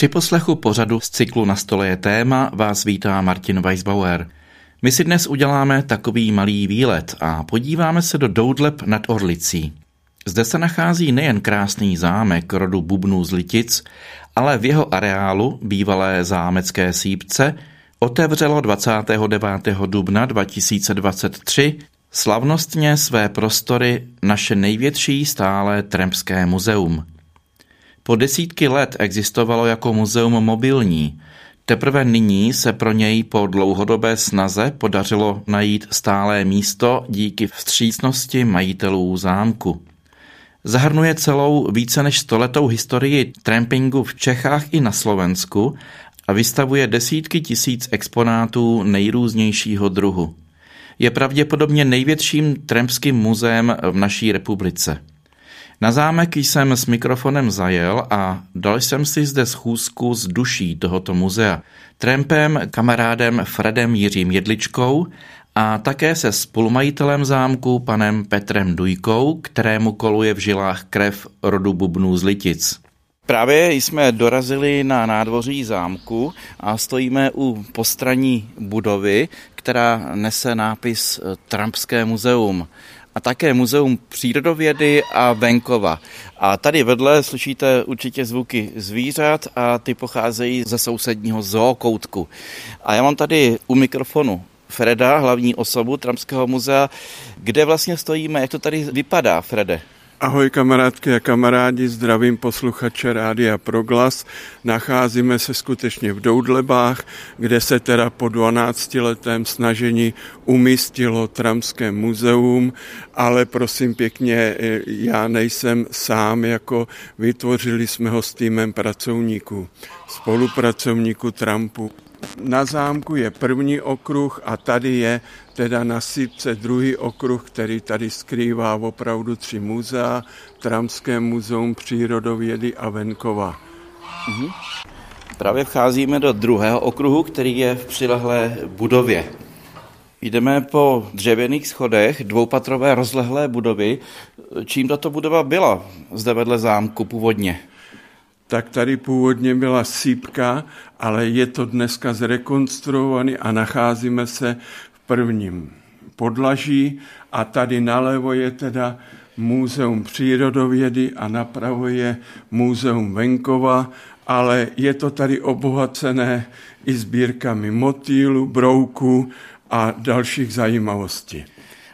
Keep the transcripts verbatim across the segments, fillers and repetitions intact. Při poslechu pořadu z cyklu Na stole je téma vás vítá Martin Weissbauer. My si dnes uděláme takový malý výlet a podíváme se do Doudleb nad Orlicí. Zde se nachází nejen krásný zámek rodu Bubnů z Litic, ale v jeho areálu, bývalé zámecké sípce, otevřelo dvacátého devátého dubna dva tisíce dvacet tři slavnostně své prostory naše největší stálé trampské muzeum. Po desítky let existovalo jako muzeum mobilní. Teprve nyní se pro něj po dlouhodobé snaze podařilo najít stálé místo díky vstřícnosti majitelů zámku. Zahrnuje celou více než stoletou historii trampingu v Čechách i na Slovensku a vystavuje desítky tisíc exponátů nejrůznějšího druhu. Je pravděpodobně největším trampským muzeem v naší republice. Na zámek jsem s mikrofonem zajel a dal jsem si zde schůzku s duší tohoto muzea, trampem, kamarádem Fredem Jiřím Jedličkou a také se spolumajitelem zámku panem Petrem Dujkou, kterému koluje v žilách krev rodu Bubnů z Litic. Právě jsme dorazili na nádvoří zámku a stojíme u postranní budovy, která nese nápis Trampské muzeum a také Muzeum přírodovědy a venkova. A tady vedle slyšíte určitě zvuky zvířat a ty pocházejí ze sousedního zookoutku. A já mám tady u mikrofonu Freda, hlavní osobu Trampského muzea. Kde vlastně stojíme? Jak to tady vypadá, Frede? Ahoj kamarádky a kamarádi, zdravím posluchače Rádia Proglas. Nacházíme se skutečně v Doudlebách, kde se teda po dvanáctiletém snažení umístilo Trampské muzeum, ale prosím pěkně, já nejsem sám, jako vytvořili jsme ho s týmem pracovníků, spolupracovníků Trampu. Na zámku je první okruh a tady je teda na sípce druhý okruh, který tady skrývá opravdu tři muzea, Trampské muzeum přírodovědy a venkova. Mhm. Právě vcházíme do druhého okruhu, který je v přilehlé budově. Jdeme po dřevěných schodech dvoupatrové rozlehlé budovy. Čím tato budova byla zde vedle zámku původně? Tak tady původně byla sípka, ale je to dneska zrekonstruovaný a nacházíme se v prvním podlaží a tady nalevo je teda Muzeum přírodovědy a napravo je Muzeum venkova, ale je to tady obohacené i sbírkami motýlu, brouků a dalších zajímavostí.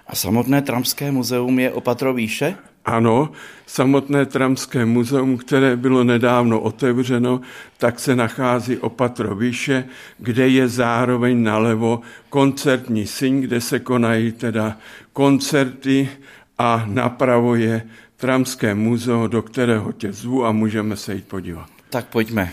A samotné Trampské muzeum je o patro výše? Ano, samotné Trampské muzeum, které bylo nedávno otevřeno, tak se nachází o patro výše, kde je zároveň nalevo koncertní síň, kde se konají teda koncerty a napravo je Trampské muzeum, do kterého tě zvu a můžeme se jít podívat. Tak pojďme.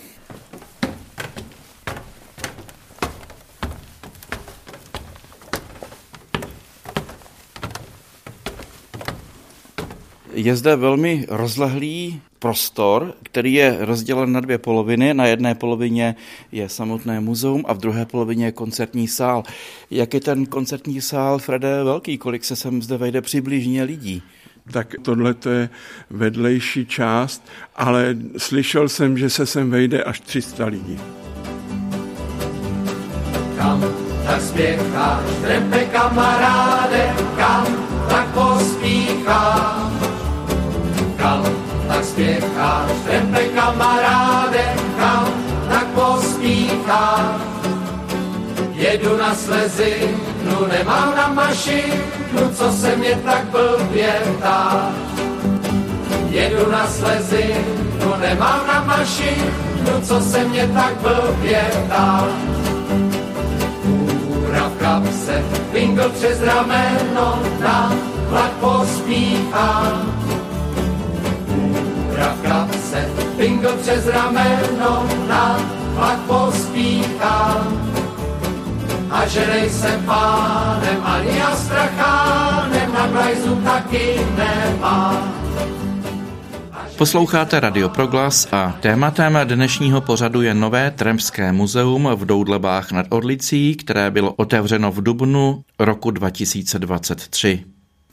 Je zde velmi rozlehlý prostor, který je rozdělen na dvě poloviny. Na jedné polovině je samotné muzeum a v druhé polovině je koncertní sál. Jak je ten koncertní sál, Frede, velký? Kolik se sem zde vejde přibližně lidí? Tak tohle to je vedlejší část, ale slyšel jsem, že se sem vejde až tři sta lidí. Kam tak spěchá, trempe kamaráde, kam tak pospíchá. Kam tak spěchá, trempe kamaráde, kam tak pospíchá. Jedu na slezinu, nemám na mašinu, co se mě tak blbě ptá. Jedu na slezinu, nemám na mašinu, co se mě tak blbě ptá. Kůra v kapse, pingl přes rameno, na vlak pospíchá. Kůra v kapse, pingl přes rameno, na vlak pospíchá. A že nejsem pánem ani astrachánem, na blajzu taky nemám. Posloucháte Radio Proglas a tématem dnešního pořadu je nové Trampské muzeum v Doudlebách nad Orlicí, které bylo otevřeno v dubnu roku dva tisíce dvacet tři.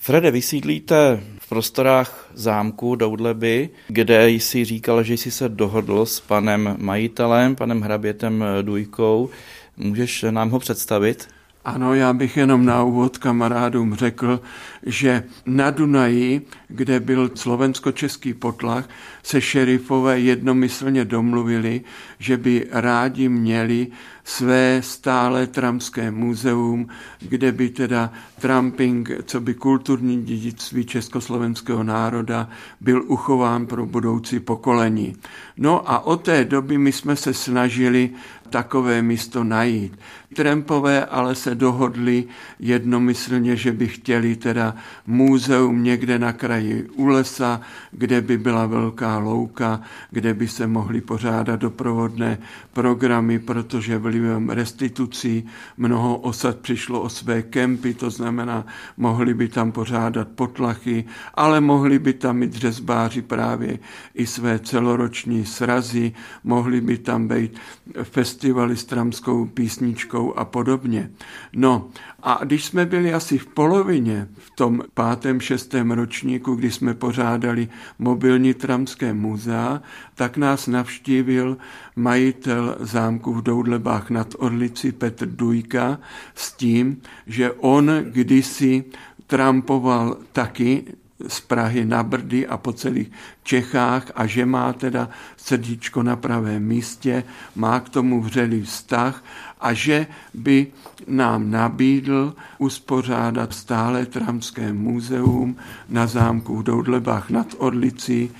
Frede, vysídlíte v prostorách zámku Doudleby, kde jsi říkal, že jsi se dohodl s panem majitelem, panem hrabětem Dujkou. Můžeš nám ho představit? Ano, já bych jenom na úvod kamarádům řekl, že na Dunaji, kde byl slovensko-český potlach, se šerifové jednomyslně domluvili, že by rádi měli své stále tramské muzeum, kde by teda tramping, co by kulturní dědictví československého národa, byl uchován pro budoucí pokolení. No a od té doby my jsme se snažili takové místo najít. Trampové ale se dohodli jednomyslně, že by chtěli teda muzeum někde na kraji u lesa, kde by byla velká louka, kde by se mohly pořádat doprovodné programy, protože vlivem restitucí mnoho osad přišlo o své kempy, to znamená, mohli by tam pořádat potlachy, ale mohli by tam i dřezbáři právě i své celoroční srazy, mohli by tam být festivaly s tramskou písničkou a podobně. No a když jsme byli asi v polovině, v tom pátém, šestém ročníku, kdy jsme pořádali mobilní tramské muzea, tak nás navštívil majitel zámku v Doudlebách nad Orlicí Petr Dujka s tím, že on kdysi trampoval taky z Prahy na Brdy a po celých Čechách a že má teda srdíčko na pravém místě, má k tomu vřelý vztah a že by nám nabídl uspořádat stále tramské muzeum na zámku v Doudlebách nad Orlicí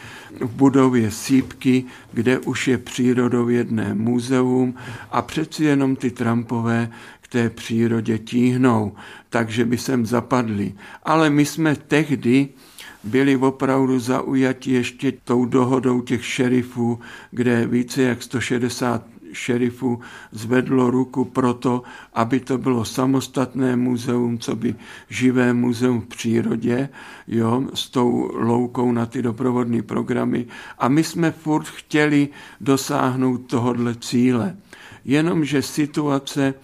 v budově Sýpky, kde už je přírodovědné muzeum a přeci jenom ty trampové k té přírodě tíhnou, takže by sem zapadli. Ale my jsme tehdy byli opravdu zaujati ještě tou dohodou těch šerifů, kde více jak sto šedesát šerifů zvedlo ruku proto, aby to bylo samostatné muzeum, co by živé muzeum v přírodě, jo, s tou loukou na ty doprovodné programy. A my jsme furt chtěli dosáhnout tohodle cíle. Jenomže situace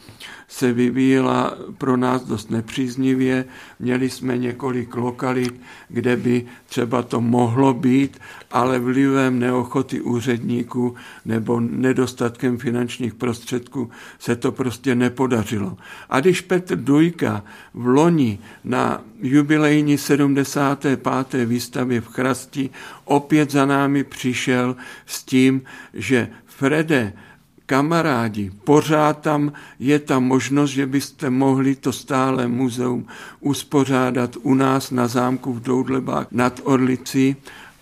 se vyvíjela pro nás dost nepříznivě. Měli jsme několik lokalit, kde by třeba to mohlo být, ale vlivem neochoty úředníků nebo nedostatkem finančních prostředků se to prostě nepodařilo. A když Petr Dujka v loni na jubilejní sedmdesáté páté výstavě v Chrasti opět za námi přišel s tím, že Frede, kamarádi, pořád tam je ta možnost, že byste mohli to stále muzeum uspořádat u nás na zámku v Doudlebách nad Orlicí.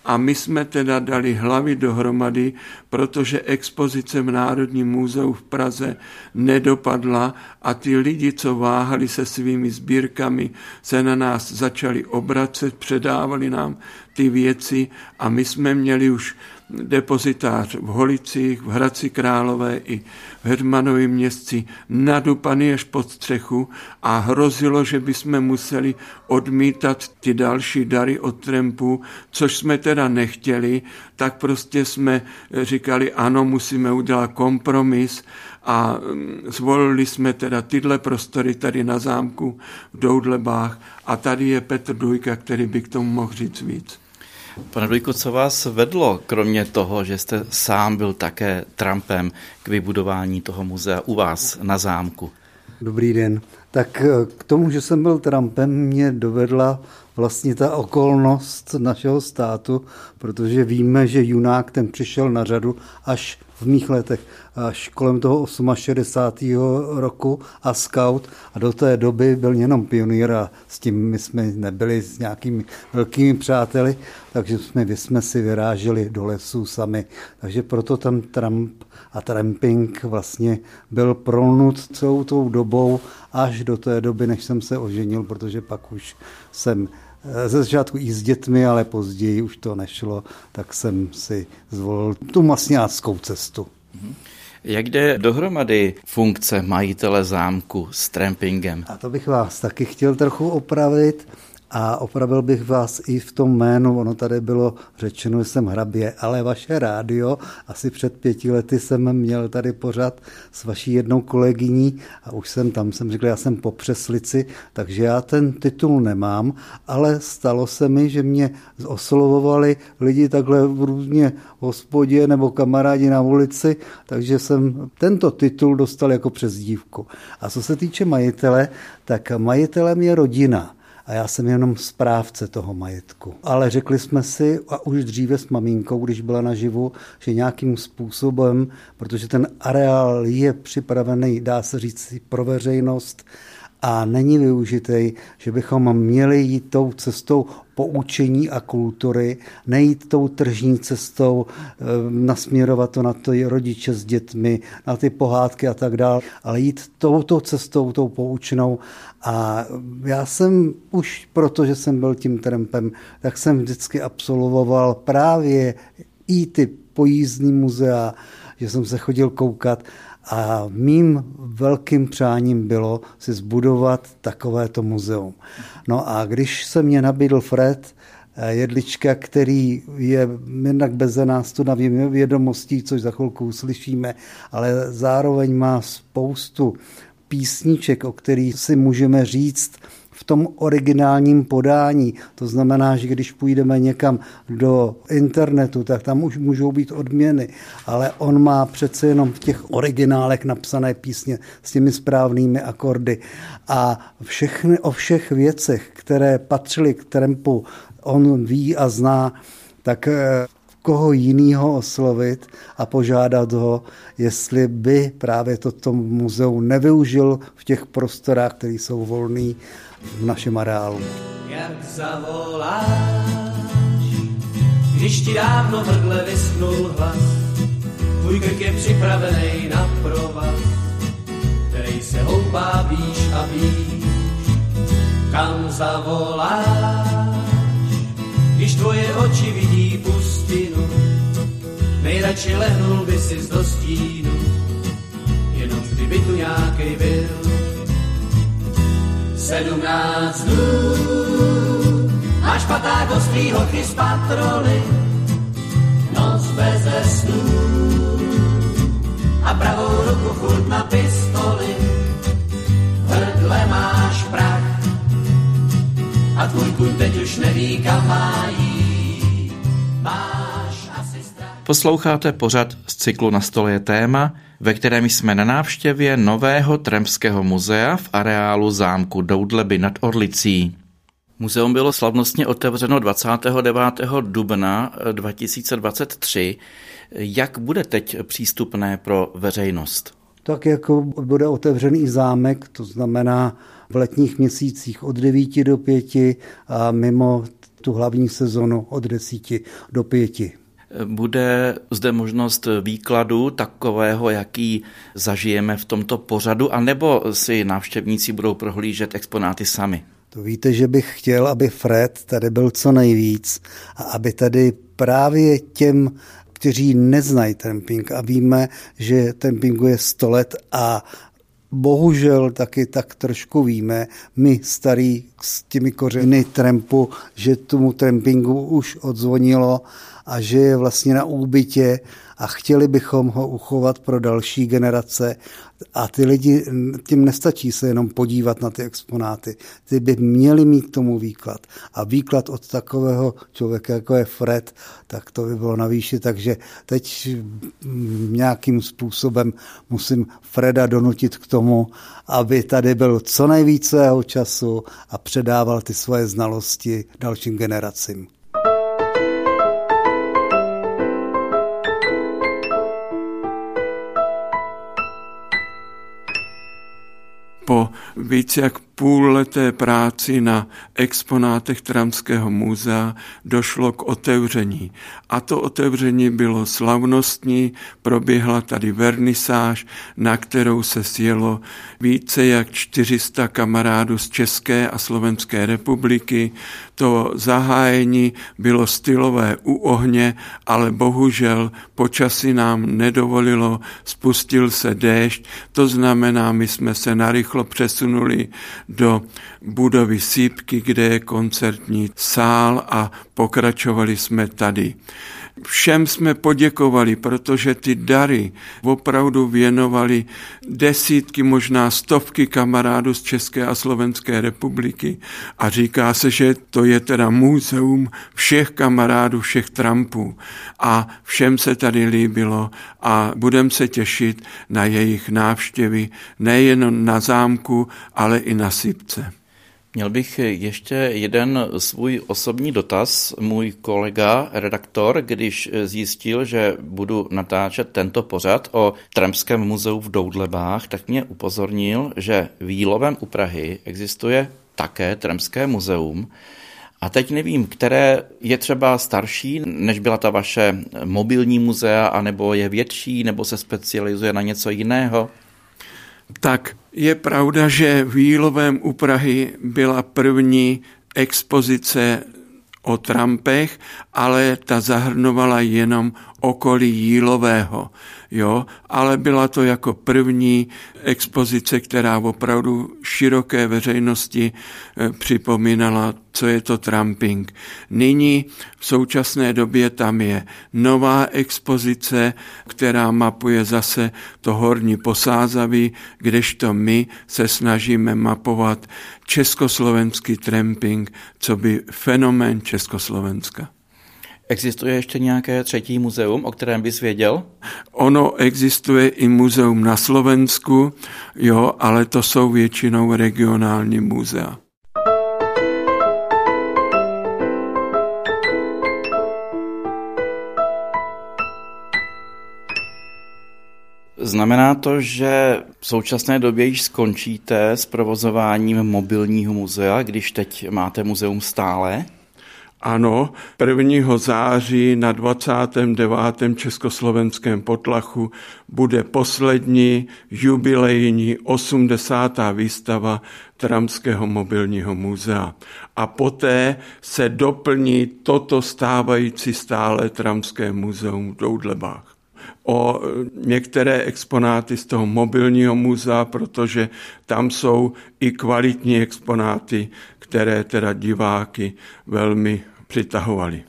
A my jsme teda dali hlavy dohromady, protože expozice v Národním muzeu v Praze nedopadla a ty lidi, co váhali se svými sbírkami, se na nás začali obracet, předávali nám ty věci a my jsme měli už depozitář v Holicích, v Hradci Králové i v Hermanově Městci nadupaný až pod střechu a hrozilo, že bychom museli odmítat ty další dary od trampů, což jsme teda nechtěli, tak prostě jsme říkali, ano, musíme udělat kompromis a zvolili jsme teda tyhle prostory tady na zámku v Doudlebách a tady je Petr Dujka, který by k tomu mohl říct víc. Pane Dujko, co vás vedlo, kromě toho, že jste sám byl také trampem k vybudování toho muzea u vás na zámku? Dobrý den. Tak k tomu, že jsem byl trampem, mě dovedla vlastně ta okolnost našeho státu, protože víme, že junák ten přišel na řadu až v mých letech, až kolem toho šedesátého osmého roku a scout a do té doby byl jenom pionýr a s tím my jsme nebyli s nějakými velkými přáteli, takže jsme, jsme si vyráželi do lesů sami. Takže proto tam tramp a tramping vlastně byl prolnut celou tou dobou až do té doby, než jsem se oženil, protože pak už jsem ze začátku i s dětmi, ale později už to nešlo, tak jsem si zvolil tu masňáckou cestu. Jak jde dohromady funkce majitele zámku s trampingem? A to bych vás taky chtěl trochu opravit. A opravil bych vás i v tom jménu, ono tady bylo řečeno, že jsem hrabě, ale vaše rádio, asi před pěti lety jsem měl tady pořad s vaší jednou kolegyní a už jsem tam, jsem řekl, já jsem po Přeslici, takže já ten titul nemám, ale stalo se mi, že mě oslovovali lidi takhle různě v hospodě nebo kamarádi na ulici, takže jsem tento titul dostal jako přezdívku. A co se týče majitele, tak majitelem je rodina. A já jsem jenom správce toho majetku. Ale řekli jsme si, a už dříve s maminkou, když byla naživu, že nějakým způsobem, protože ten areál je připravený, dá se říct, pro veřejnost a není využitej, že bychom měli jít tou cestou poučení a kultury, nejít tou tržní cestou, nasměrovat to na ty rodiče s dětmi, na ty pohádky a tak dále, ale jít touto cestou, tou poučnou. A já jsem už, protože jsem byl tím trampem, tak jsem vždycky absolvoval právě i ty pojízdní muzea, že jsem se chodil koukat. A mým velkým přáním bylo si zbudovat takovéto muzeum. No a když se mě nabídl Fred Jedlička, který je jednak beze nás tu na vědomostí, což za chvilku uslyšíme, ale zároveň má spoustu písniček, o kterých si můžeme říct v tom originálním podání. To znamená, že když půjdeme někam do internetu, tak tam už můžou být odměny, ale on má přece jenom v těch originálech napsané písně s těmi správnými akordy. A všechny o všech věcech, které patřily k trampu, on ví a zná, tak koho jinýho oslovit a požádat ho, jestli by právě toto muzeum nevyužil v těch prostorách, které jsou volný v našem areálu. Jak zavoláš, když ti dávno v hrdle vyschnul hlas, tvůj krk je připravený na provaz, který se houpá výš a výš. Kam zavoláš, když tvoje oči vidí pustinu, nejradši lehnul by si do stínu, jenom kdyby tu nějakej byl. Sedmnáct dnů máš paták ostrý hoky z patroly, noc beze snů a pravou ruku furt na pistoli. V hrdle máš prach a tvůj kuň teď už neví, kam má jít. Máš asi strach. Posloucháte pořad z cyklu Na stole je téma, ve kterém jsme na návštěvě nového trampského muzea v areálu zámku Doudleby nad Orlicí. Muzeum bylo slavnostně otevřeno dvacátého devátého dubna dva tisíce dvacet tři. Jak bude teď přístupné pro veřejnost? Tak jako bude otevřený zámek, to znamená v letních měsících od devíti do pěti a mimo tu hlavní sezonu od deseti do pěti. Bude zde možnost výkladu takového, jaký zažijeme v tomto pořadu, anebo si návštěvníci budou prohlížet exponáty sami? To víte, že bych chtěl, aby Fred tady byl co nejvíc a aby tady právě těm, kteří neznají tramping a víme, že trampingu je sto let a bohužel taky tak trošku víme, my starý s těmi kořeny trampu, že tomu trampingu už odzvonilo a že je vlastně na úbytě a chtěli bychom ho uchovat pro další generace. A ty lidi, tím nestačí se jenom podívat na ty exponáty. Ty by měli mít k tomu výklad. A výklad od takového člověka, jako je Fred, tak to by bylo na výši. Takže teď nějakým způsobem musím Freda donutit k tomu, aby tady byl co nejvíce jeho času a předával ty svoje znalosti dalším generacím. Po více jak půlleté práci na exponátech Trampského muzea došlo k otevření. A to otevření bylo slavnostní, proběhla tady vernisáž, na kterou se sjelo více jak čtyři sta kamarádů z České a Slovenské republiky. To zahájení bylo stylové u ohně, ale bohužel počasí nám nedovolilo, spustil se déšť, to znamená, my jsme se narychlo Dočkal přesunuli do budovy Sýpky, kde je koncertní sál, a pokračovali jsme tady. Všem jsme poděkovali, protože ty dary opravdu věnovali desítky, možná stovky kamarádů z České a Slovenské republiky, a říká se, že to je teda muzeum všech kamarádů, všech trampů, a všem se tady líbilo a budeme se těšit na jejich návštěvy nejen na zámku, ale i na Sýpce. Měl bych ještě jeden svůj osobní dotaz. Můj kolega, redaktor, když zjistil, že budu natáčet tento pořad o trampském muzeu v Doudlebách, tak mě upozornil, že v Jílovém u Prahy existuje také trampské muzeum. A teď nevím, které je třeba starší, než byla ta vaše mobilní muzea, anebo je větší, nebo se specializuje na něco jiného? Tak je pravda, že v Jílovém u Prahy byla první expozice o trampech, ale ta zahrnovala jenom okolí Jílového. Jo? Ale byla to jako první expozice, která opravdu široké veřejnosti připomínala, co je to tramping. Nyní v současné době tam je nová expozice, která mapuje zase to Horní Posázaví, kdežto my se snažíme mapovat československý tramping, co by fenomén Československa. Existuje ještě nějaké třetí muzeum, o kterém bys věděl? Ono existuje i muzeum na Slovensku, jo, ale to jsou většinou regionální muzea. Znamená to, že v současné době již skončíte s provozováním mobilního muzea, když teď máte muzeum stále? Ano, prvního září na dvacátém devátém československém potlachu bude poslední jubilejní osmdesátá výstava trampského mobilního muzea. A poté se doplní toto stávající stále trampské muzeum v Doudlebách o některé exponáty z toho mobilního muzea, protože tam jsou i kvalitní exponáty, které teda diváky velmi přitahovaly.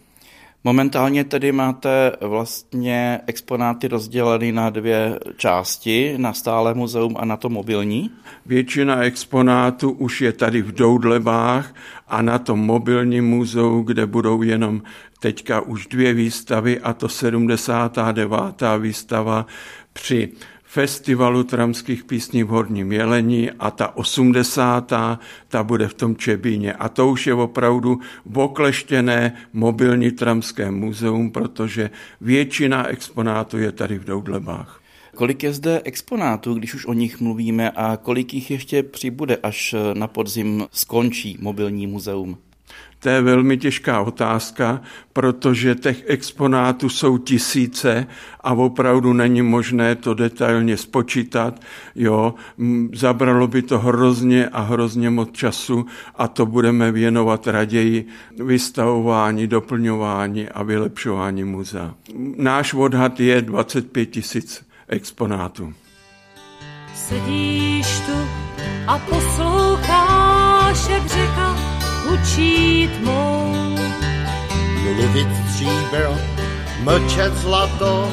Momentálně tedy máte vlastně exponáty rozděleny na dvě části, na stále muzeum a na to mobilní? Většina exponátů už je tady v Doudlebách a na tom mobilním muzeu, kde budou jenom teďka už dvě výstavy, a to sedmdesátá devátá výstava při festivalu trampských písní v Horním Jelení, a ta osmdesátá ta bude v tom Čebíně. A to už je opravdu okleštěné mobilní trampské muzeum, protože většina exponátů je tady v Doudlebách. Kolik je zde exponátů, když už o nich mluvíme, a kolik jich ještě přibude, až na podzim skončí mobilní muzeum? To je velmi těžká otázka, protože těch exponátů jsou tisíce a opravdu není možné to detailně spočítat. Jo, zabralo by to hrozně a hrozně moc času, a to budeme věnovat raději vystavování, doplňování a vylepšování muzea. Náš odhad je dvacet pět tisíc exponátů. Sedíš tu a posloucháš, jak řeka učit mou. Mluvit stříbro, mlčet zlato,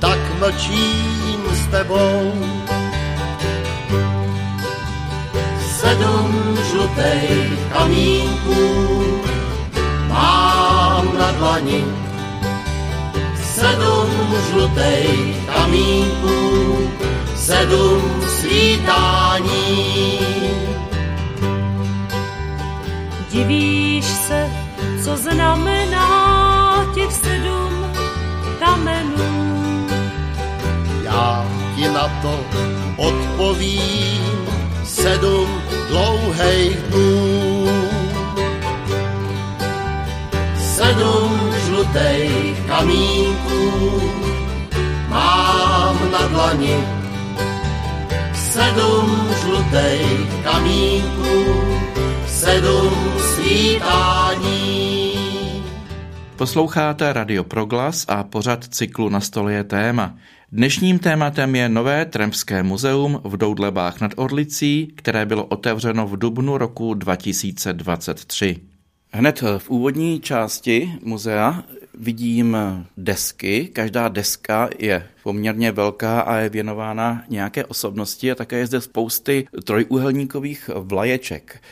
tak mlčím s tebou. Sedm žlutých kamínků mám na dlani. Sedm žlutých kamínků, sedm svítání. Divíš se, co znamená těch sedm kamenů. Já ti na to odpovím, sedm dlouhých dnů. Sedm žlutých kamínků mám na dlani. Sedm žlutých kamínků, sedm svítání. Posloucháte Radio Proglas a pořad cyklu Na stole je téma. Dnešním tématem je nové Tremské muzeum v Doudlebách nad Orlicí, které bylo otevřeno v dubnu roku dva tisíce dvacet tři. Hned v úvodní části muzea vidím desky. Každá deska je poměrně velká a je věnována nějaké osobnosti a také je zde spousty trojúhelníkových vlaječek.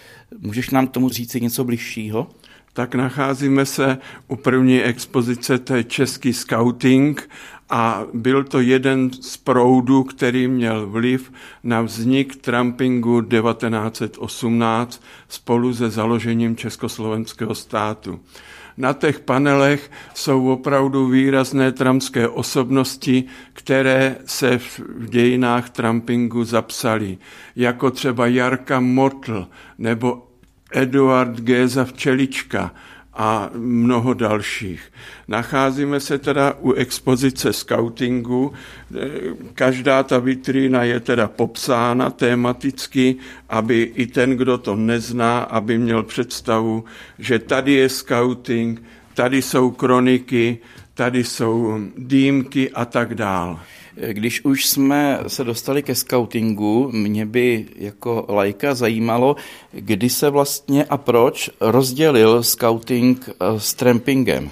Můžeš nám tomu říci něco bližšího? Tak nacházíme se u první expozice, to je český skauting, a byl to jeden z proudů, který měl vliv na vznik trampingu devatenáct set osmnáct spolu se založením československého státu. Na těch panelech jsou opravdu výrazné trampské osobnosti, které se v dějinách trampingu zapsaly, jako třeba Jarka Mortl nebo Eduard Géza Včelička a mnoho dalších. Nacházíme se teda u expozice skautingu. Každá ta vitrína je teda popsána tematicky, aby i ten, kdo to nezná, aby měl představu, že tady je skauting, tady jsou kroniky, tady jsou dýmky a tak dál. Když už jsme se dostali ke skautingu, mě by jako laika zajímalo, kdy se vlastně a proč rozdělil skauting s trampingem.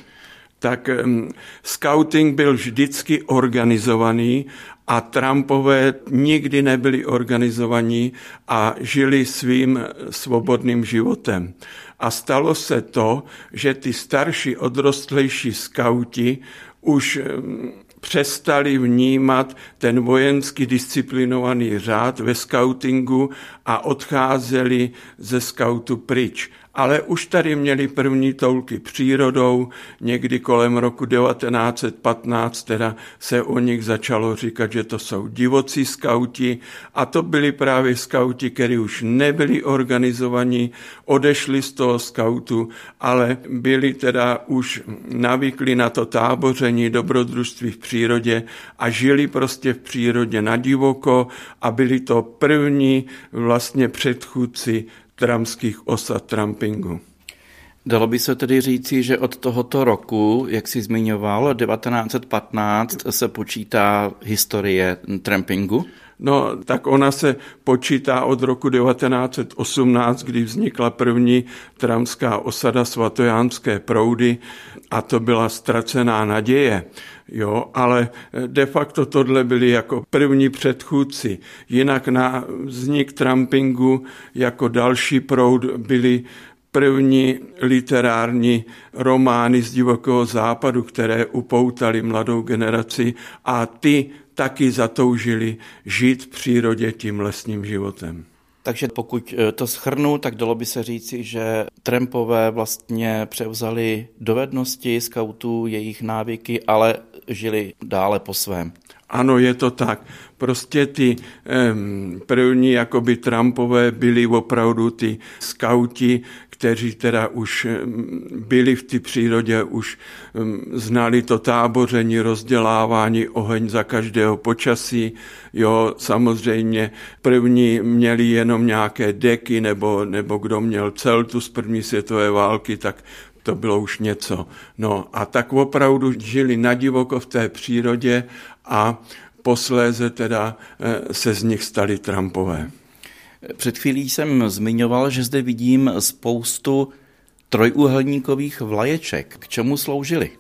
Tak um, skauting byl vždycky organizovaný a trampové nikdy nebyli organizovaní a žili svým svobodným životem. A stalo se to, že ty starší, odrostlejší skauti už Um, přestali vnímat ten vojenský disciplinovaný řád ve skautingu a odcházeli ze skautu pryč. Ale už tady měli první toulky přírodou, někdy kolem roku devatenáct set patnáct teda se o nich začalo říkat, že to jsou divocí skauti, a to byli právě skauti, kteří už nebyli organizovaní, odešli z toho skautu, ale byli teda už navykli na to táboření, dobrodružství v přírodě a žili prostě v přírodě na divoko a byli to první vlastně předchůdci tramských osad trampingu. Dalo by se tedy říci, že od tohoto roku, jak jsi zmiňoval, devatenáct set patnáct, se počítá historie trampingu? No, tak ona se počítá od roku devatenáct set osmnáct, kdy vznikla první tramská osada Svatojánské proudy a to byla ztracená naděje. Jo, ale de facto tohle byli jako první předchůdci. Jinak na vznik trampingu jako další proud byly první literární romány z divokého západu, které upoutaly mladou generaci a ty taky zatoužili žít v přírodě tím lesním životem. Takže pokud to shrnu, tak dalo by se říci, že trampové vlastně převzali dovednosti skautů, jejich návyky, ale žili dále po svém. Ano, je to tak. Prostě ty um, první jakoby trampové byli opravdu ty skauti, kteří teda už byli v té přírodě, už znali to táboření, rozdělávání, oheň za každého počasí. Jo, samozřejmě první měli jenom nějaké deky, nebo, nebo kdo měl celtu z první světové války, tak to bylo už něco. No a tak opravdu žili nadivoko v té přírodě a posléze teda se z nich stali trampové. Před chvílí jsem zmiňoval, že zde vidím spoustu trojúhelníkových vlaječek. K čemu sloužily?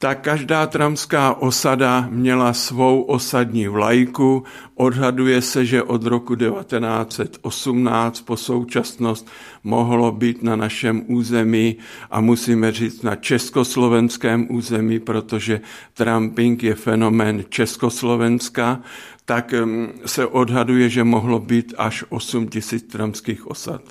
Tak každá tramská osada měla svou osadní vlajku. Odhaduje se, že od roku devatenáct set osmnáct po současnost mohlo být na našem území a musíme říct na československém území, protože tramping je fenomén Československa, tak se odhaduje, že mohlo být až osm tisíc tramských osad.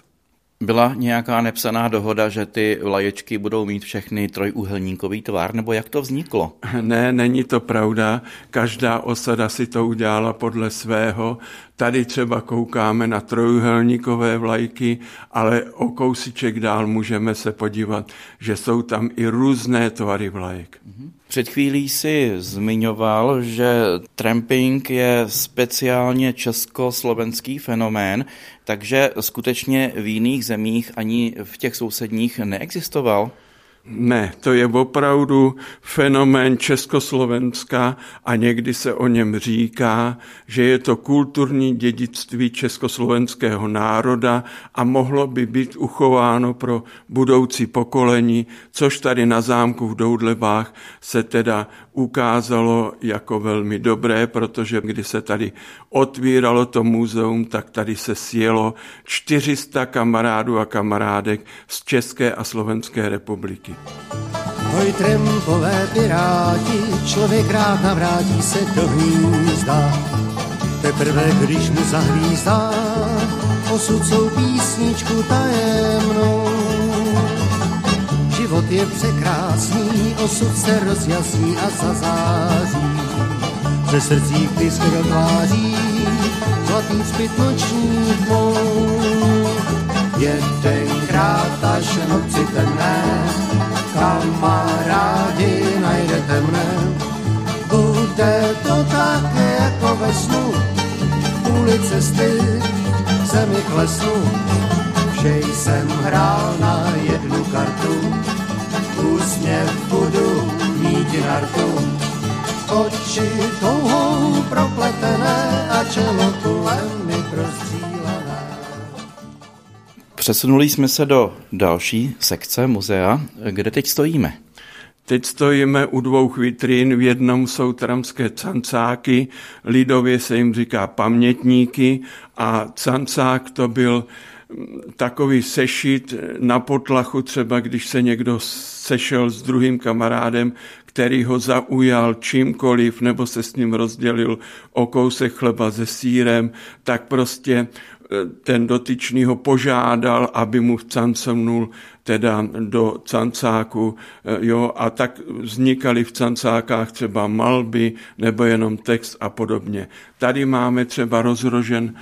Byla nějaká nepsaná dohoda, že ty vlaječky budou mít všechny trojúhelníkový tvar, nebo jak to vzniklo? Ne, není to pravda. Každá osada si to udělala podle svého. Tady třeba koukáme na trojúhelníkové vlajky, ale o kousíček dál můžeme se podívat, že jsou tam i různé tvary vlajek. Před chvílí si zmiňoval, že tramping je speciálně československý fenomén, takže skutečně v jiných zemích ani v těch sousedních neexistoval? Ne, to je opravdu fenomén Československa a někdy se o něm říká, že je to kulturní dědictví československého národa a mohlo by být uchováno pro budoucí pokolení, což tady na zámku v Doudlebách se teda ukázalo jako velmi dobré, protože když se tady otvíralo to muzeum, tak tady se sjelo čtyři sta kamarádů a kamarádek z České a Slovenské republiky. Hoj trampové piráti, člověk rád navrátí se do hnízda. Teprve, když mu zahvízdá, osud svou písničku tajemnou. Život je překrásný, osud se rozjasní a zazáří. Ze srdcí písk do tváří, zlatý zpět noční tmou. Jedenkrát až noci temné, kamarádi najdete mne. Bude to také jako ve snu, kvůli cesty se mi klesnu. Všej jsem hrál na jednu kartu, úsměv budu mít na rtu. Oči touhou propletené a čelo kulem mi prostřílené. Přesunuli jsme se do další sekce muzea, kde teď stojíme. Teď stojíme u dvou vitrín, v jednom jsou tramské cancáky, lidově se jim říká pamětníky a cancák to byl takový sešit na potlachu, třeba když se někdo sešel s druhým kamarádem, který ho zaujal čímkoliv, nebo se s ním rozdělil o kousek chleba se sýrem, tak prostě ten dotyčný ho požádal, aby mu vcancemnul teda do cancáku. Jo, a tak vznikaly v cancákách třeba malby nebo jenom text a podobně. Tady máme třeba rozrožen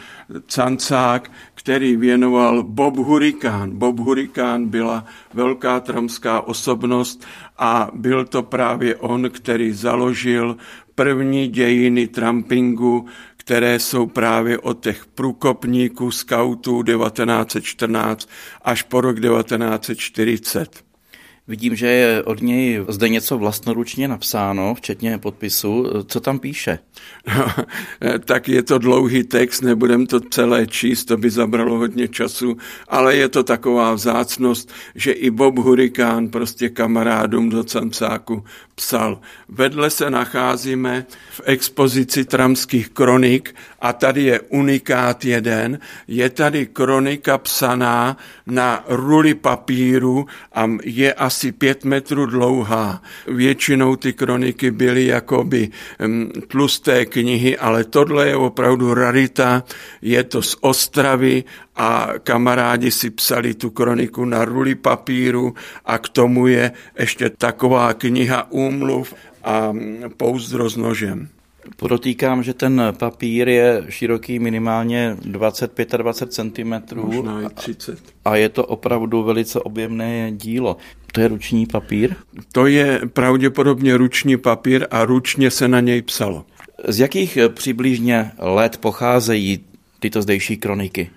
cancák, který věnoval Bob Hurikán. Bob Hurikán byla velká tramská osobnost a byl to právě on, který založil první dějiny trampingu, které jsou právě od těch průkopníků, skautů devatenáct set čtrnáct až po rok devatenáct set čtyřicet. Vidím, že je od něj zde něco vlastnoručně napsáno, včetně podpisu. Co tam píše? Tak je to dlouhý text, nebudem to celé číst, to by zabralo hodně času, ale je to taková vzácnost, že i Bob Hurikán prostě kamarádům do cancáku psal. Vedle se nacházíme v expozici tramských kronik a tady je unikát jeden. Je tady kronika psaná na ruli papíru a je asi asi pět metrů dlouhá. Většinou ty kroniky byly jakoby tlusté knihy, ale tohle je opravdu rarita, je to z Ostravy a kamarádi si psali tu kroniku na ruli papíru a k tomu je ještě taková kniha úmluv a pouzdro s nožem. Podotýkám, že ten papír je široký minimálně dvacet až dvacet pět centimetrů. Možná i třicet. A je to opravdu velice objemné dílo. To je ruční papír? To je pravděpodobně ruční papír a ručně se na něj psalo. Z jakých přibližně let pocházejí tyto zdejší kroniky?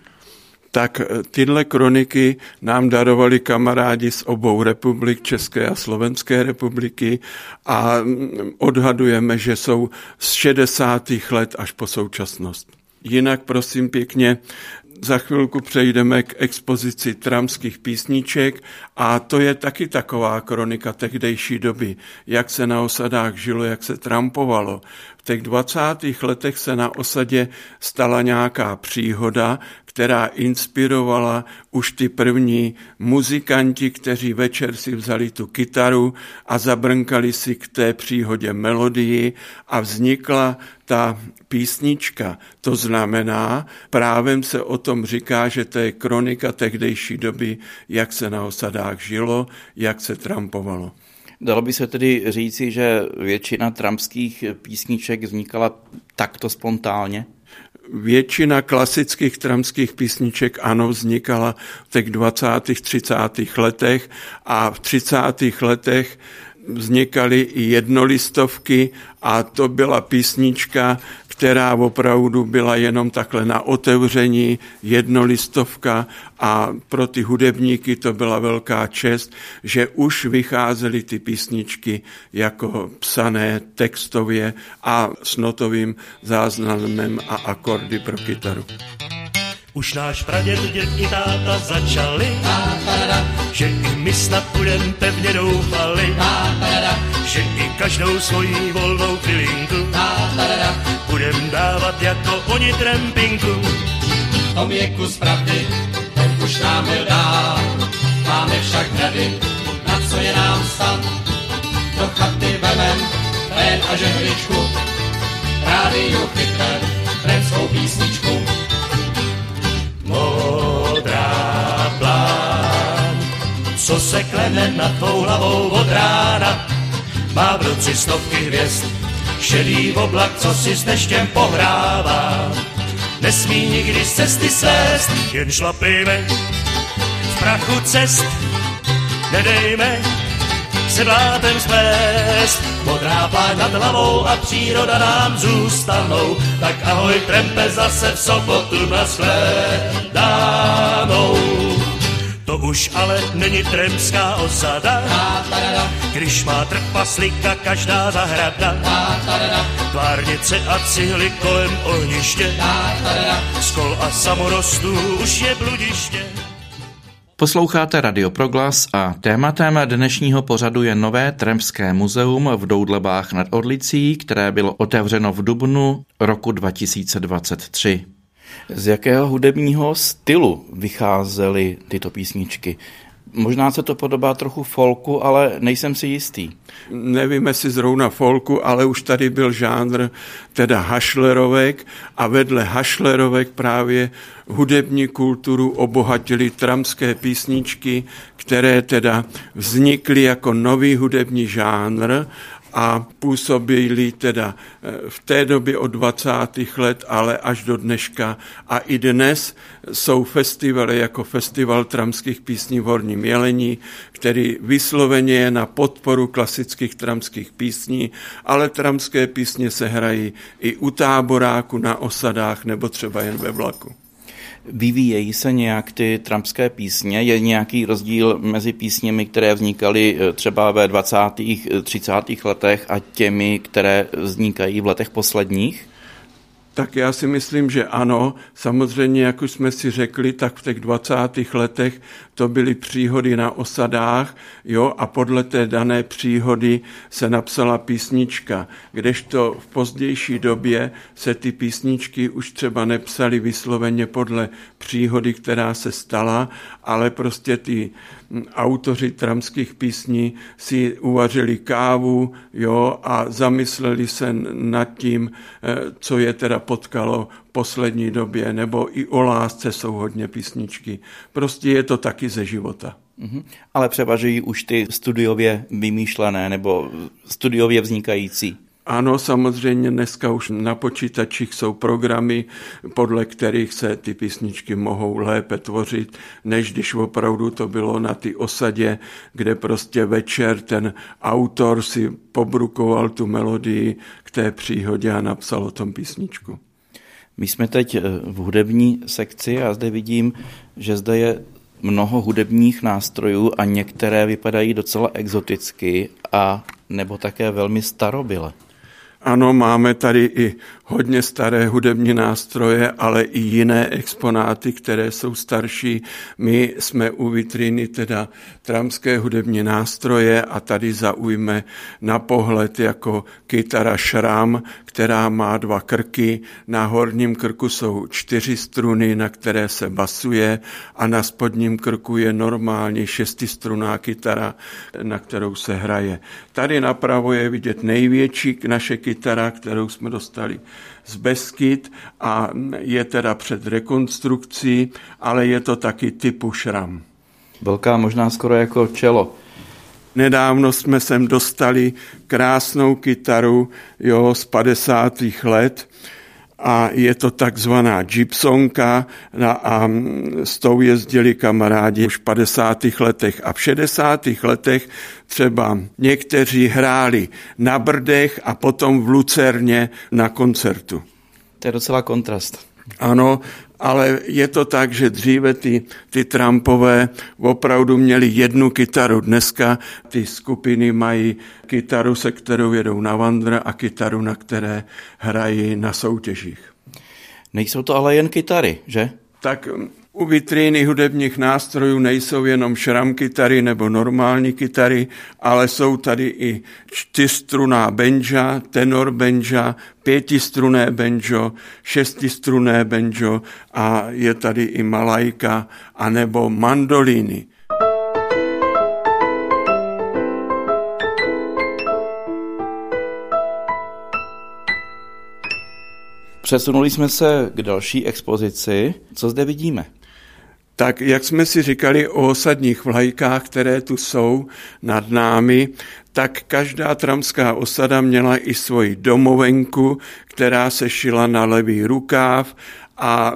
Tak tyhle kroniky nám darovali kamarádi z obou republik, České a Slovenské republiky, a odhadujeme, že jsou z šedesátých let až po současnost. Jinak prosím pěkně, za chvilku přejdeme k expozici tramských písniček a to je taky taková kronika tehdejší doby, jak se na osadách žilo, jak se trampovalo. V těch dvacátých letech se na osadě stala nějaká příhoda, která inspirovala už ty první muzikanti, kteří večer si vzali tu kytaru a zabrnkali si k té příhodě melodii a vznikla ta písnička. To znamená, právem se o tom říká, že to je kronika tehdejší doby, jak se na osadách žilo, jak se trampovalo. Dalo by se tedy říci, že většina trampských písniček vznikala takto spontánně? Většina klasických tramských písniček, ano, vznikala v těch dvacátých, třicátých letech a v třicátých letech vznikaly i jednolistovky a to byla písnička, která opravdu byla jenom takhle na otevření, jednolistovka, a pro ty hudebníky to byla velká čest, že už vycházely ty písničky jako psané textově a s notovým záznamem a akordy pro kytaru. Už náš praděd, děd i táta začali, že i my snad budem pevně doufali, že i každou svojí volnou chvilinku budem dávat jako oni trampinku. Tom je kus pravdy, ten už nám byl dán, máme však rady, na co je nám stan. Do chaty vemem ven a žehličku, rádiu chytré, trenskou písničku. Modrá plán, co se klene nad tvou hlavou od rána, má v ruci stovky hvězd, šedý oblak, co si s deštěm pohrává. Nesmí nikdy z cesty svést, jen šlapejme v prachu cest, nedejme se vlátem splést. Modrá plán nad hlavou a příroda nám zůstanou, tak ahoj trempe, zase v sobotu nashledanou. To už ale není tremská osada, když má trpaslíka každá zahrada. Tvárnice a cihly kolem ohniště, z kol a samorostů už je bludiště. Posloucháte Radio Proglas a tématem dnešního pořadu je nové trampské muzeum v Doudlebách nad Orlicí, které bylo otevřeno v dubnu roku dva tisíce dvacet tři. Z jakého hudebního stylu vycházely tyto písničky? Možná se to podobá trochu folku, ale nejsem si jistý. Nevím, jestli zrovna folku, ale už tady byl žánr teda hašlerovek a vedle hašlerovek právě hudební kulturu obohatily trampské písničky, které teda vznikly jako nový hudební žánr a působili teda v té době od dvacátých let, ale až do dneška. A i dnes jsou festivaly jako Festival tramských písní v Horním Jelení, který vysloveně je na podporu klasických tramských písní, ale tramské písně se hrají i u táboráku, na osadách nebo třeba jen ve vlaku. Vyvíjejí se nějak ty trampské písně? Je nějaký rozdíl mezi písněmi, které vznikaly třeba ve dvacátých, třicátých letech a těmi, které vznikají v letech posledních? Tak já si myslím, že ano. Samozřejmě, jak už jsme si řekli, tak v těch dvacátých letech to byly příhody na osadách, jo, a podle té dané příhody se napsala písnička, kdežto v pozdější době se ty písničky už třeba nepsaly vysloveně podle příhody, která se stala, ale prostě ty autoři tramských písní si uvařili kávu, jo, a zamysleli se nad tím, co je teda potkalo v poslední době, nebo i o lásce jsou hodně písničky. Prostě je to taky ze života. Mm-hmm. Ale převažují už ty studiově vymýšlené nebo studiově vznikající. Ano, samozřejmě dneska už na počítačích jsou programy, podle kterých se ty písničky mohou lépe tvořit, než když opravdu to bylo na ty osadě, kde prostě večer ten autor si pobrukoval tu melodii k té příhodě a napsal o tom písničku. My jsme teď v hudební sekci a zde vidím, že zde je mnoho hudebních nástrojů a některé vypadají docela exoticky a nebo také velmi starobyle. Ano, máme tady i hodně staré hudební nástroje, ale i jiné exponáty, které jsou starší. My jsme u vitríny teda tramské hudební nástroje a tady zaujme na pohled jako kytara šram, která má dva krky. Na horním krku jsou čtyři struny, na které se basuje, a na spodním krku je normálně šestistrunná kytara, na kterou se hraje. Tady napravo je vidět největší naše kytara, kterou jsme dostali z Beskyd a je teda před rekonstrukcí, ale je to taky typu šram. Velká, možná skoro jako čelo. Nedávno jsme sem dostali krásnou kytaru, jo, z padesátých let a je to takzvaná gypsonka a, a s tou jezdili kamarádi už v padesátých letech a v šedesátých letech třeba někteří hráli na Brdech a potom v Lucerně na koncertu. To je docela kontrast. Ano, ale je to tak, že dříve ty, ty trampové opravdu měli jednu kytaru. Dneska ty skupiny mají kytaru, se kterou jedou na vandr, a kytaru, na které hrají na soutěžích. Nejsou to ale jen kytary, že? Tak u vitríny hudebních nástrojů nejsou jenom šramkytary nebo normální kytary, ale jsou tady i čtyřstruná benža, tenor benža, pětistruné benžo, šestistruné benžo a je tady i malajka anebo mandolíny. Přesunuli jsme se k další expozici. Co zde vidíme? Tak, jak jsme si říkali o osadních vlajkách, které tu jsou nad námi, tak každá tramská osada měla i svoji domovenku, která se šila na levý rukáv, a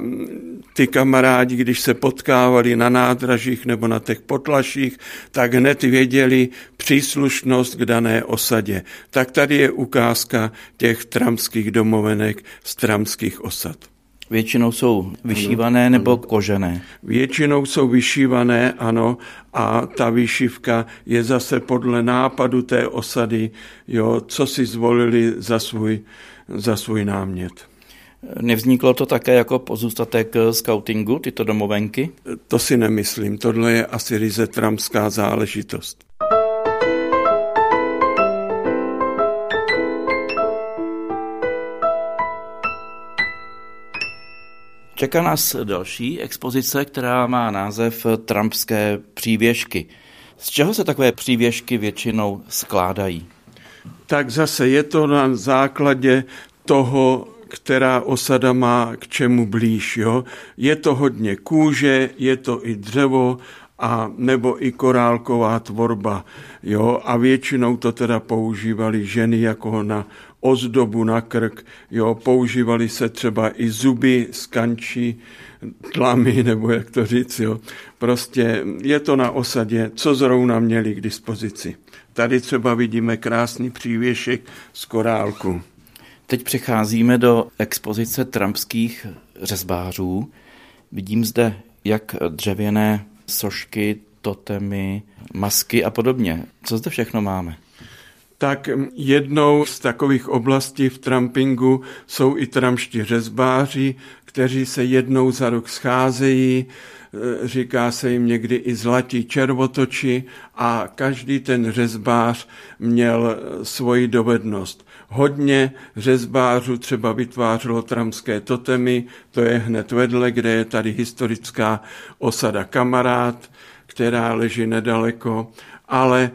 ty kamarádi, když se potkávali na nádražích nebo na těch potlaších, tak hned věděli příslušnost k dané osadě. Tak tady je ukázka těch tramských domovenek z tramských osad. Většinou jsou vyšívané nebo kožené? Většinou jsou vyšívané, ano, a ta vyšívka je zase podle nápadu té osady, jo, co si zvolili za svůj, za svůj námět. Nevzniklo to také jako pozůstatek skautingu, tyto domovenky? To si nemyslím, tohle je asi ryze tramská záležitost. Čeká nás další expozice, která má název Trampské přívěšky. Z čeho se takové přívěšky většinou skládají? Tak zase je to na základě toho, která osada má k čemu blíž. Jo? Je to hodně kůže, je to i dřevo, a nebo i korálková tvorba. Jo? A většinou to teda používali ženy jako na ozdobu na krk, jo, používali se třeba i zuby, skančí, tlamy, nebo jak to říct, jo. Prostě je to na osadě, co zrovna měli k dispozici. Tady třeba vidíme krásný přívěšek z korálku. Teď přecházíme do expozice trampských řezbářů. Vidím zde jak dřevěné sošky, totemy, masky a podobně. Co zde všechno máme? Tak jednou z takových oblastí v trampingu jsou i tramští řezbáři, kteří se jednou za rok scházejí, říká se jim někdy i zlatí červotoči, a každý ten řezbář měl svoji dovednost. Hodně řezbářů třeba vytvářelo tramské totemy, to je hned vedle, kde je tady historická osada Kamarád, která leží nedaleko, ale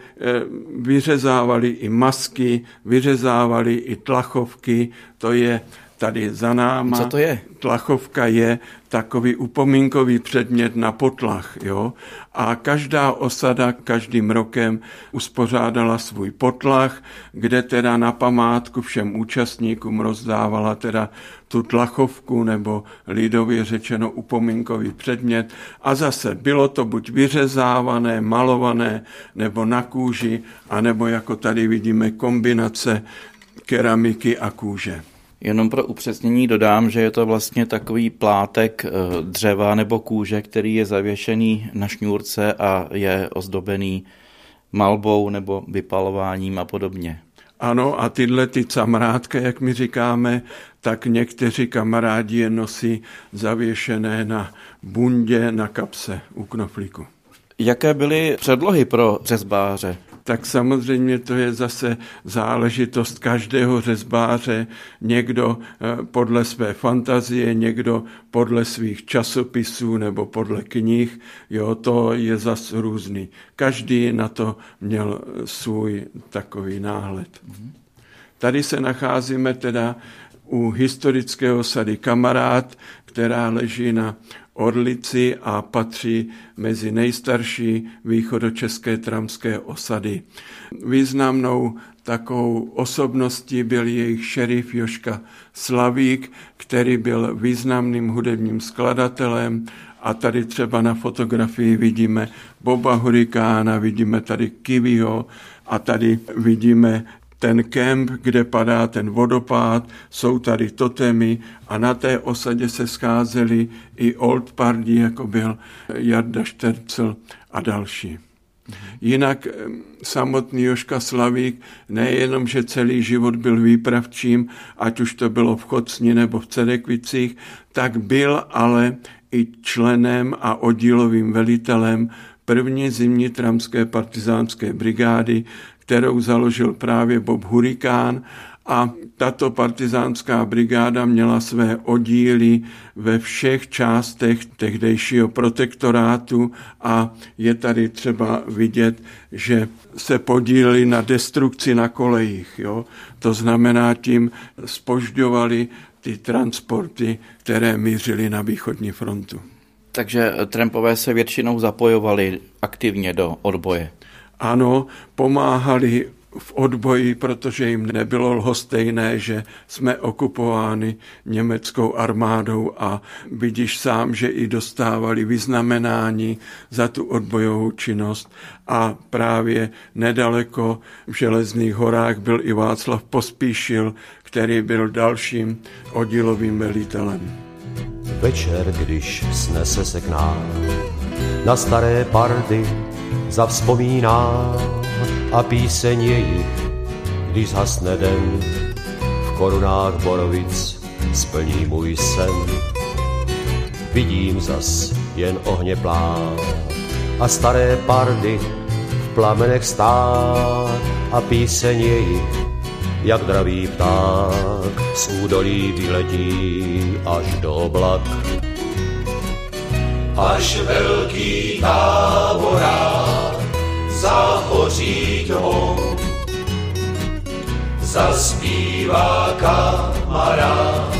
vyřezávali i masky, vyřezávali i tlachovky, to je tady za náma. Co to je? Tlachovka je takový upomínkový předmět na potlach, jo? A každá osada každým rokem uspořádala svůj potlach, kde teda na památku všem účastníkům rozdávala teda tu tlachovku nebo lidově řečeno upomínkový předmět, a zase bylo to buď vyřezávané, malované nebo na kůži, anebo jako tady vidíme kombinace keramiky a kůže. Jenom pro upřesnění dodám, že je to vlastně takový plátek dřeva nebo kůže, který je zavěšený na šňůrce a je ozdobený malbou nebo vypalováním a podobně. Ano, a tyhle ty camrátka, jak my říkáme, tak někteří kamarádi je nosí zavěšené na bundě, na kapse, u knoflíku. Jaké byly předlohy pro řezbáře? Tak samozřejmě to je zase záležitost každého řezbáře. Někdo podle své fantazie, někdo podle svých časopisů nebo podle knih. Jo, to je zase různý. Každý na to měl svůj takový náhled. Tady se nacházíme teda u historické osady Kamarád, která leží na Orlici a patří mezi nejstarší východočeské tramské osady. Významnou takovou osobností byl jejich šerif Joška Slavík, který byl významným hudebním skladatelem, a tady třeba na fotografii vidíme Boba Hurikána, vidíme tady Kiviho a tady vidíme ten kemp, kde padá ten vodopád, jsou tady totemy a na té osadě se scházeli i old party, jako byl Jarda Štercl a další. Jinak samotný Joška Slavík nejenom, že celý život byl výpravčím, ať už to bylo v Chocni nebo v Cedekvicích, tak byl ale i členem a oddílovým velitelem první zimní tramské partizánské brigády, kterou založil právě Bob Hurikán, a tato partizánská brigáda měla své oddíly ve všech částech tehdejšího protektorátu a je tady třeba vidět, že se podíleli na destrukci na kolejích. Jo? To znamená, tím zpožďovali ty transporty, které mířily na východní frontu. Takže trampové se většinou zapojovali aktivně do odboje. Ano, pomáhali v odboji, protože jim nebylo lhostejné, že jsme okupováni německou armádou, a vidíš sám, že i dostávali vyznamenání za tu odbojovou činnost. A právě nedaleko v Železných horách byl i Václav Pospíšil, který byl dalším oddílovým velitelem. Večer, když snese se k nám, na staré party zavzpomínám a píseň jejich, když zhasne den, v korunách borovic splní můj sen. Vidím zas jen ohně plát a staré pardy v plamenech stát a píseň jejich, jak dravý pták z údolí vyletí až do oblak. Až velký táborák zahoří dom, zaspívá kamarád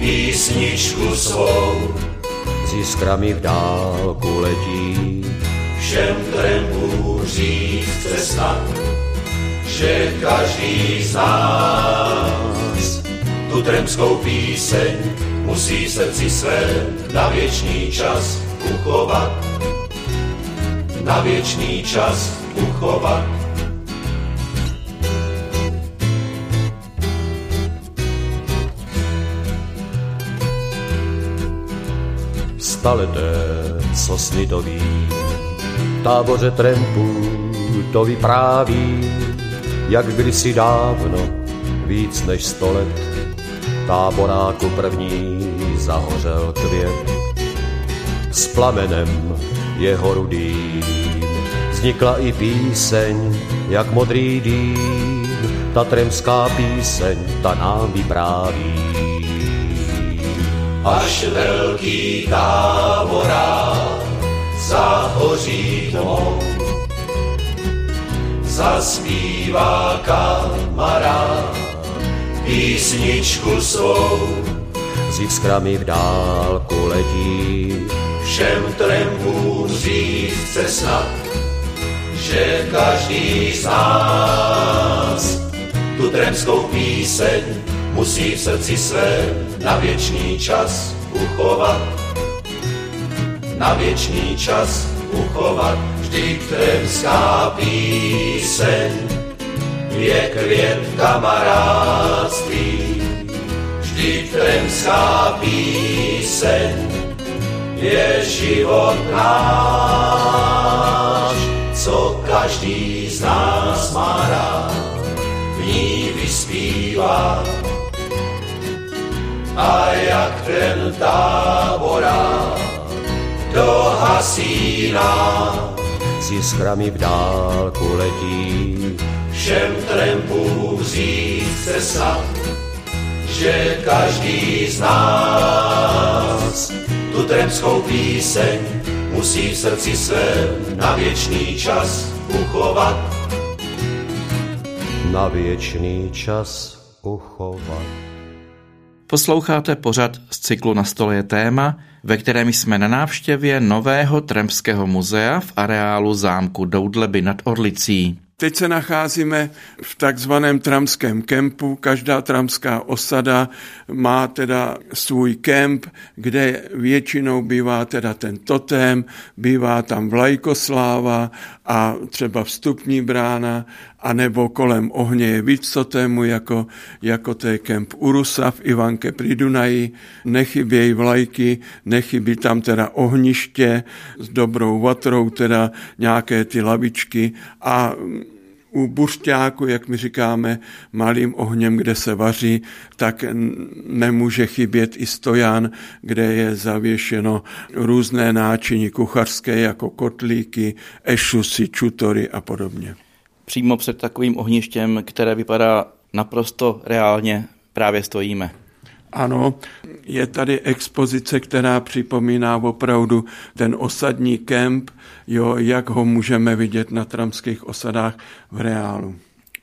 písničku svou. Z jiskrami v dálku letí, všem trembu říct chce snad, že každý z nás tu tremskou píseň musí srdci své na věčný čas uchovat. Na věčný čas uchovat. Staleté sosny to ví, táboře trampů to vypráví, jak byli si dávno víc než sto let, táboráku první zahořel květ. S plamenem jeho rudým vznikla i píseň, jak modrý dým, ta tremská píseň, ta nám vypráví. Až velký táborák zahoří dom, zaspívá kamarád písničku svou. Z jiskrami v dálku letí, všem trembu říct chce snad, že každý z nás tu tremskou píseň musí v srdci své na věčný čas uchovat. Na věčný čas uchovat. Vždyť tremská píseň je květ kamarádství. Vždyť tremská píseň je život náš, co každý z nás má rád, v ní vyspívá. A jak ten táborák dohasí nám, s jiskrami v dálku letí, všem trampům říct chce snad, že každý z nás tu tremskou píseň musí v srdci svém na věčný čas uchovat. Na věčný čas uchovat. Posloucháte pořad z cyklu Na stole je téma, ve kterém jsme na návštěvě nového tremského muzea v areálu zámku Doudleby nad Orlicí. Teď se nacházíme v takzvaném tramském kempu. Každá tramská osada má teda svůj kemp, kde většinou bývá teda ten totém, bývá tam vlajkosláva a třeba vstupní brána anebo kolem ohně je víc co tému, jako, jako té kemp u Rusa v Ivanke při Dunaji. Nechybějí vlajky, nechybí tam teda ohniště s dobrou vatrou, teda nějaké ty lavičky a u buřťáku, jak my říkáme, malým ohněm, kde se vaří, tak nemůže chybět i stojan, kde je zavěšeno různé náčiní kuchařské, jako kotlíky, ešusy, čutory a podobně. Přímo před takovým ohništěm, které vypadá naprosto reálně, právě stojíme. Ano, je tady expozice, která připomíná opravdu ten osadní kemp, jo, jak ho můžeme vidět na tramských osadách v reálu.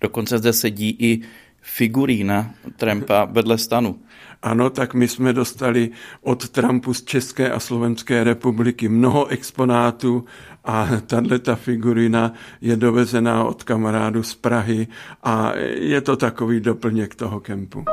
Dokonce zde sedí i figurína trampa vedle stanu. Ano, tak my jsme dostali od trampu z České a Slovenské republiky mnoho exponátů a tato figurína je dovezená od kamarádu z Prahy a je to takový doplněk toho kempu.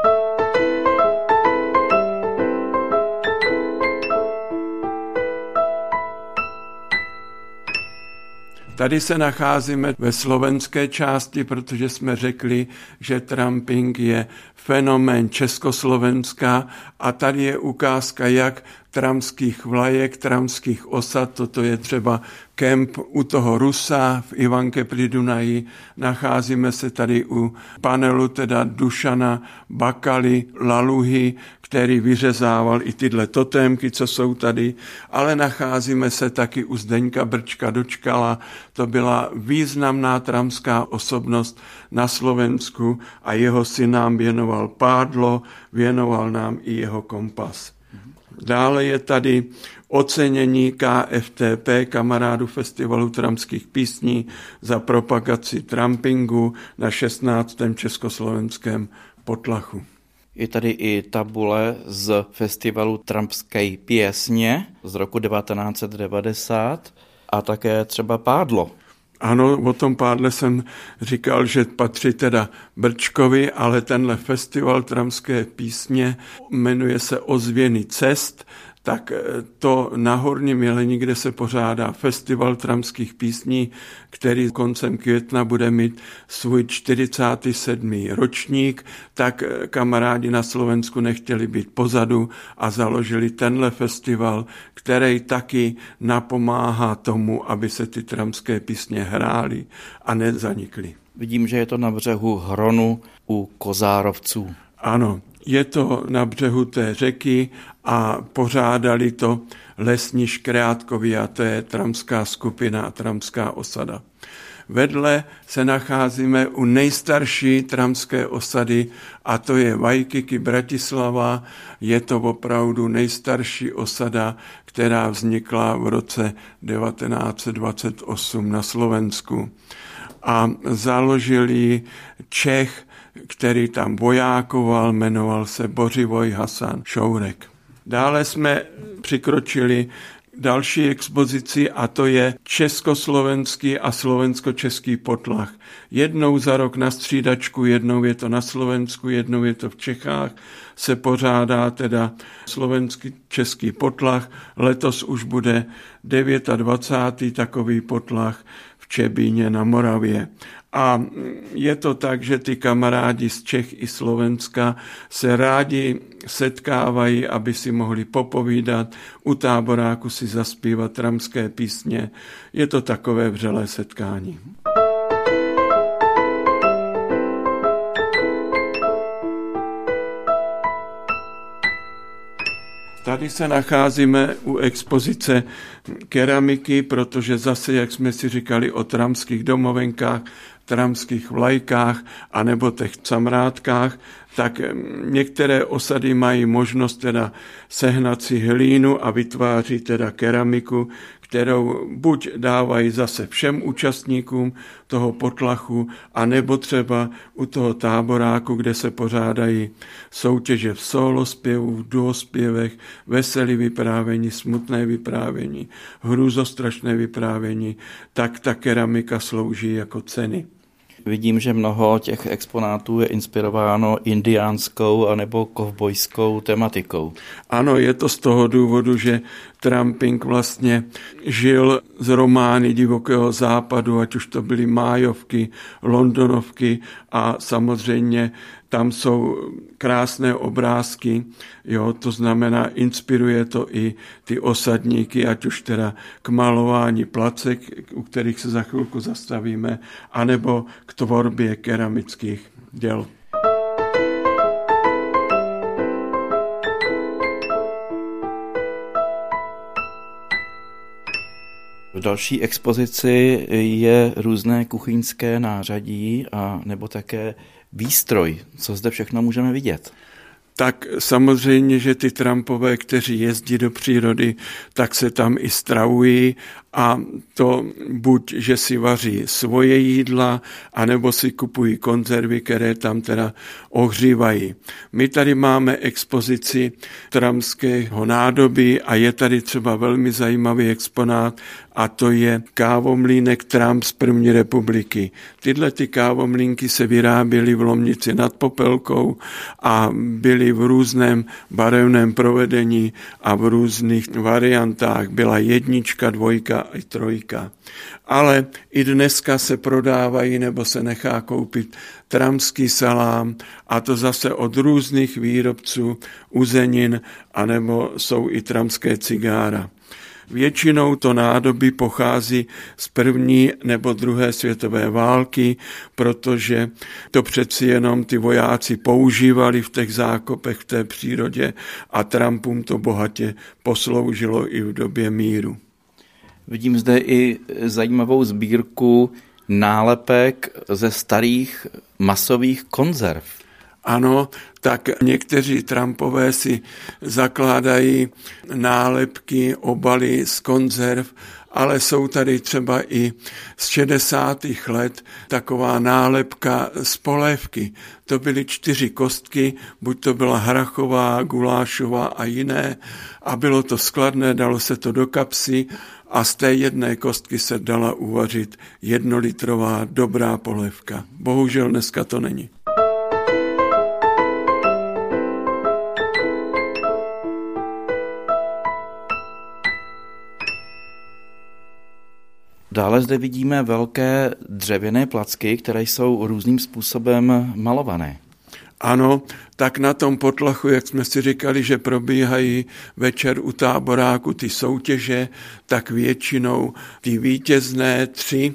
Tady se nacházíme ve slovenské části, protože jsme řekli, že tramping je fenomén Československa a tady je ukázka, jak tramských vlajek, tramských osad, toto je třeba kemp u toho Rusa v Ivanke při Dunaji. Nacházíme se tady u panelu teda Dušana Bakaly Laluhy, který vyřezával i tyhle totémky, co jsou tady, ale nacházíme se taky u Zdeňka Brčka Dočkala. To byla významná tramská osobnost na Slovensku a jeho syn nám věnoval pádlo, věnoval nám i jeho kompas. Dále je tady ocenění K F T P, kamarádů Festivalu tramských písní, za propagaci trampingu na šestnáctém československém potlachu. Je tady i tabule z Festivalu trampské písně z roku devatenáct set devadesát a také třeba pádlo. Ano, o tom pádle jsem říkal, že patří teda Brčkovi, ale tenhle festival tramské písně jmenuje se Ozvěny cest, tak to na Horním Jelení, kde se pořádá festival tramských písní, který koncem května bude mít svůj čtyřicátý sedmý ročník, tak kamarádi na Slovensku nechtěli být pozadu a založili tenhle festival, který taky napomáhá tomu, aby se ty tramské písně hrály a nezanikly. Vidím, že je to na břehu Hronu u Kozárovců. Ano, je to na břehu té řeky a pořádali to Lesní Škrátkovi a to je tramská skupina a tramská osada. Vedle se nacházíme u nejstarší tramské osady a to je Waikiki Bratislava. Je to opravdu nejstarší osada, která vznikla v roce devatenáct set dvacet osm na Slovensku. A založil ji Čech, který tam vojákoval, jmenoval se Bořivoj Hasan Šourek. Dále jsme přikročili další expozici a to je československý a slovensko-český potlach. Jednou za rok na střídačku, jednou je to na Slovensku, jednou je to v Čechách, se pořádá teda slovenský český potlach. Letos už bude dvacátý devátý takový potlach v Čebině na Moravě. A je to tak, že ty kamarádi z Čech i Slovenska se rádi setkávají, aby si mohli popovídat, u táboráku si zaspívat tramské písně. Je to takové vřelé setkání. Tady se nacházíme u expozice keramiky, protože zase, jak jsme si říkali o tramských domovenkách, tramských vlajkách anebo těch camrátkách, tak některé osady mají možnost teda sehnat si hlínu a vytváří teda keramiku, kterou buď dávají zase všem účastníkům toho potlachu, anebo třeba u toho táboráku, kde se pořádají soutěže v solospěvu, v duospěvech, veselý vyprávění, smutné vyprávění, hrůzostrašné vyprávění, tak ta keramika slouží jako ceny. Vidím, že mnoho těch exponátů je inspirováno indiánskou anebo kovbojskou tematikou. Ano, je to z toho důvodu, že tramping vlastně žil z romány divokého západu, ať už to byly májovky, londonovky a samozřejmě tam jsou krásné obrázky, jo, to znamená, inspiruje to i ty osadníky, ať už teda k malování placek, u kterých se za chvilku zastavíme, anebo k tvorbě keramických děl. V další expozici je různé kuchyňské nářadí a nebo také výstroj, co zde všechno můžeme vidět. Tak samozřejmě, že ty trampové, kteří jezdí do přírody, tak se tam i stravují a to buď, že si vaří svoje jídla, anebo si kupují konzervy, které tam teda ohřívají. My tady máme expozici tramského nádobí a je tady třeba velmi zajímavý exponát a to je kávomlýnek Tramp z první republiky. Tyhle ty kávomlýnky se vyráběly v Lomnici nad Popelkou a byly v různém barevném provedení a v různých variantách. Byla jednička, dvojka i trojka. Ale i dneska se prodávají nebo se nechá koupit tramský salám a to zase od různých výrobců uzenin anebo jsou i tramské cigára. Většinou to nádobí pochází z první nebo druhé světové války, protože to přeci jenom ty vojáci používali v těch zákopech v té přírodě a trampům to bohatě posloužilo i v době míru. Vidím zde i zajímavou sbírku nálepek ze starých masových konzerv. Ano, tak někteří trampové si zakládají nálepky, obaly z konzerv, ale jsou tady třeba i z šedesátých let taková nálepka z polévky. To byly čtyři kostky, buď to byla hrachová, gulášová a jiné a bylo to skladné, dalo se to do kapsy a z té jedné kostky se dala uvařit jednolitrová dobrá polévka. Bohužel dneska to není. Dále zde vidíme velké dřevěné placky, které jsou různým způsobem malované. Ano, tak na tom potlachu, jak jsme si říkali, že probíhají večer u táboráku ty soutěže, tak většinou ty vítězné tři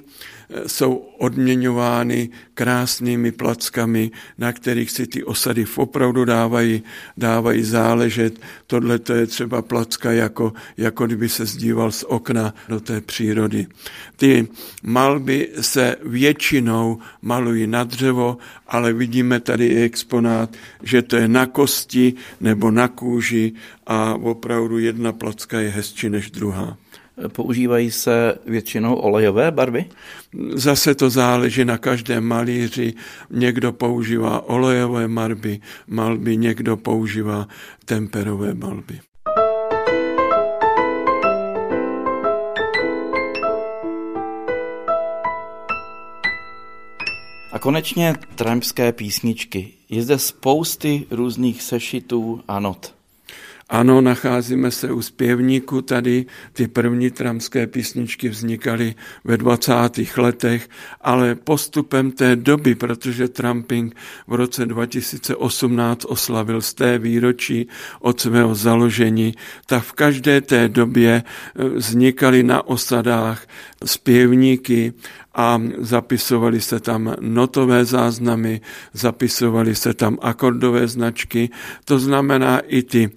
jsou odměňovány krásnými plackami, na kterých si ty osady opravdu dávají, dávají záležet. Tohle to je třeba placka, jako, jako kdyby se zdíval z okna do té přírody. Ty malby se většinou malují na dřevo, ale vidíme tady i exponát, že to je na kosti nebo na kůži a opravdu jedna placka je hezčí než druhá. Používají se většinou olejové barvy? Zase to záleží na každém malíři. Někdo používá olejové malby, malby, někdo používá temperové malby. A konečně trampské písničky. Je zde spousty různých sešitů a not. Ano, nacházíme se u zpěvníku tady, ty první tramské písničky vznikaly ve dvacátých letech, ale postupem té doby, protože tramping v roce dva tisíce osmnáct oslavil z té výročí od svého založení, tak v každé té době vznikaly na osadách zpěvníky a zapisovaly se tam notové záznamy, zapisovaly se tam akordové značky, to znamená i ty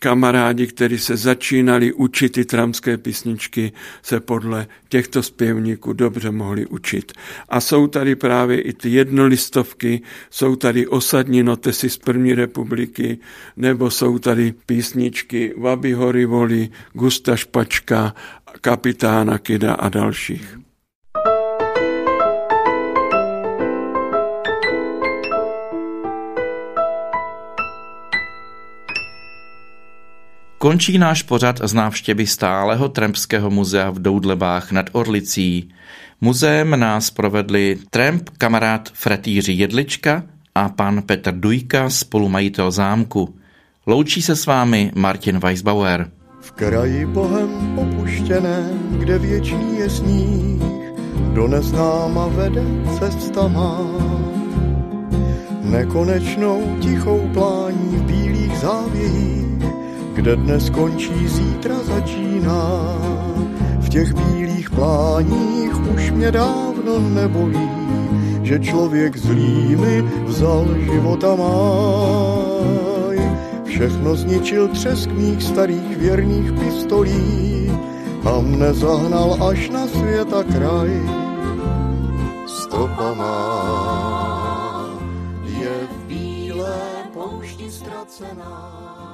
kamarádi, kteří se začínali učit ty tramské písničky, se podle těchto zpěvníků dobře mohli učit. A jsou tady právě i ty jednolistovky, jsou tady osadní notesy z první republiky, nebo jsou tady písničky Vaby Hory Voli, Gusta Špáčka, Kapitána Kida a dalších. Končí náš pořad z návštěvy stálého trampského muzea v Doudlebách nad Orlicí. Muzeem nás provedli tramp kamarád Fred Jiří Jedlička a pan Petr Dujka, spolumajitel zámku. Loučí se s vámi Martin Weissbauer. V kraji Bohem opuštěném, kde věčný je sníh, do neznáma vede cesta má. Nekonečnou tichou plání v bílých závějích, kde dnes končí, zítra začíná. V těch bílých pláních už mě dávno nebolí, že člověk zlý mi vzal života máj. Všechno zničil třesk mých starých věrných pistolí a mne zahnal až na světa kraj. Stopa má je v bílé poušti ztracená.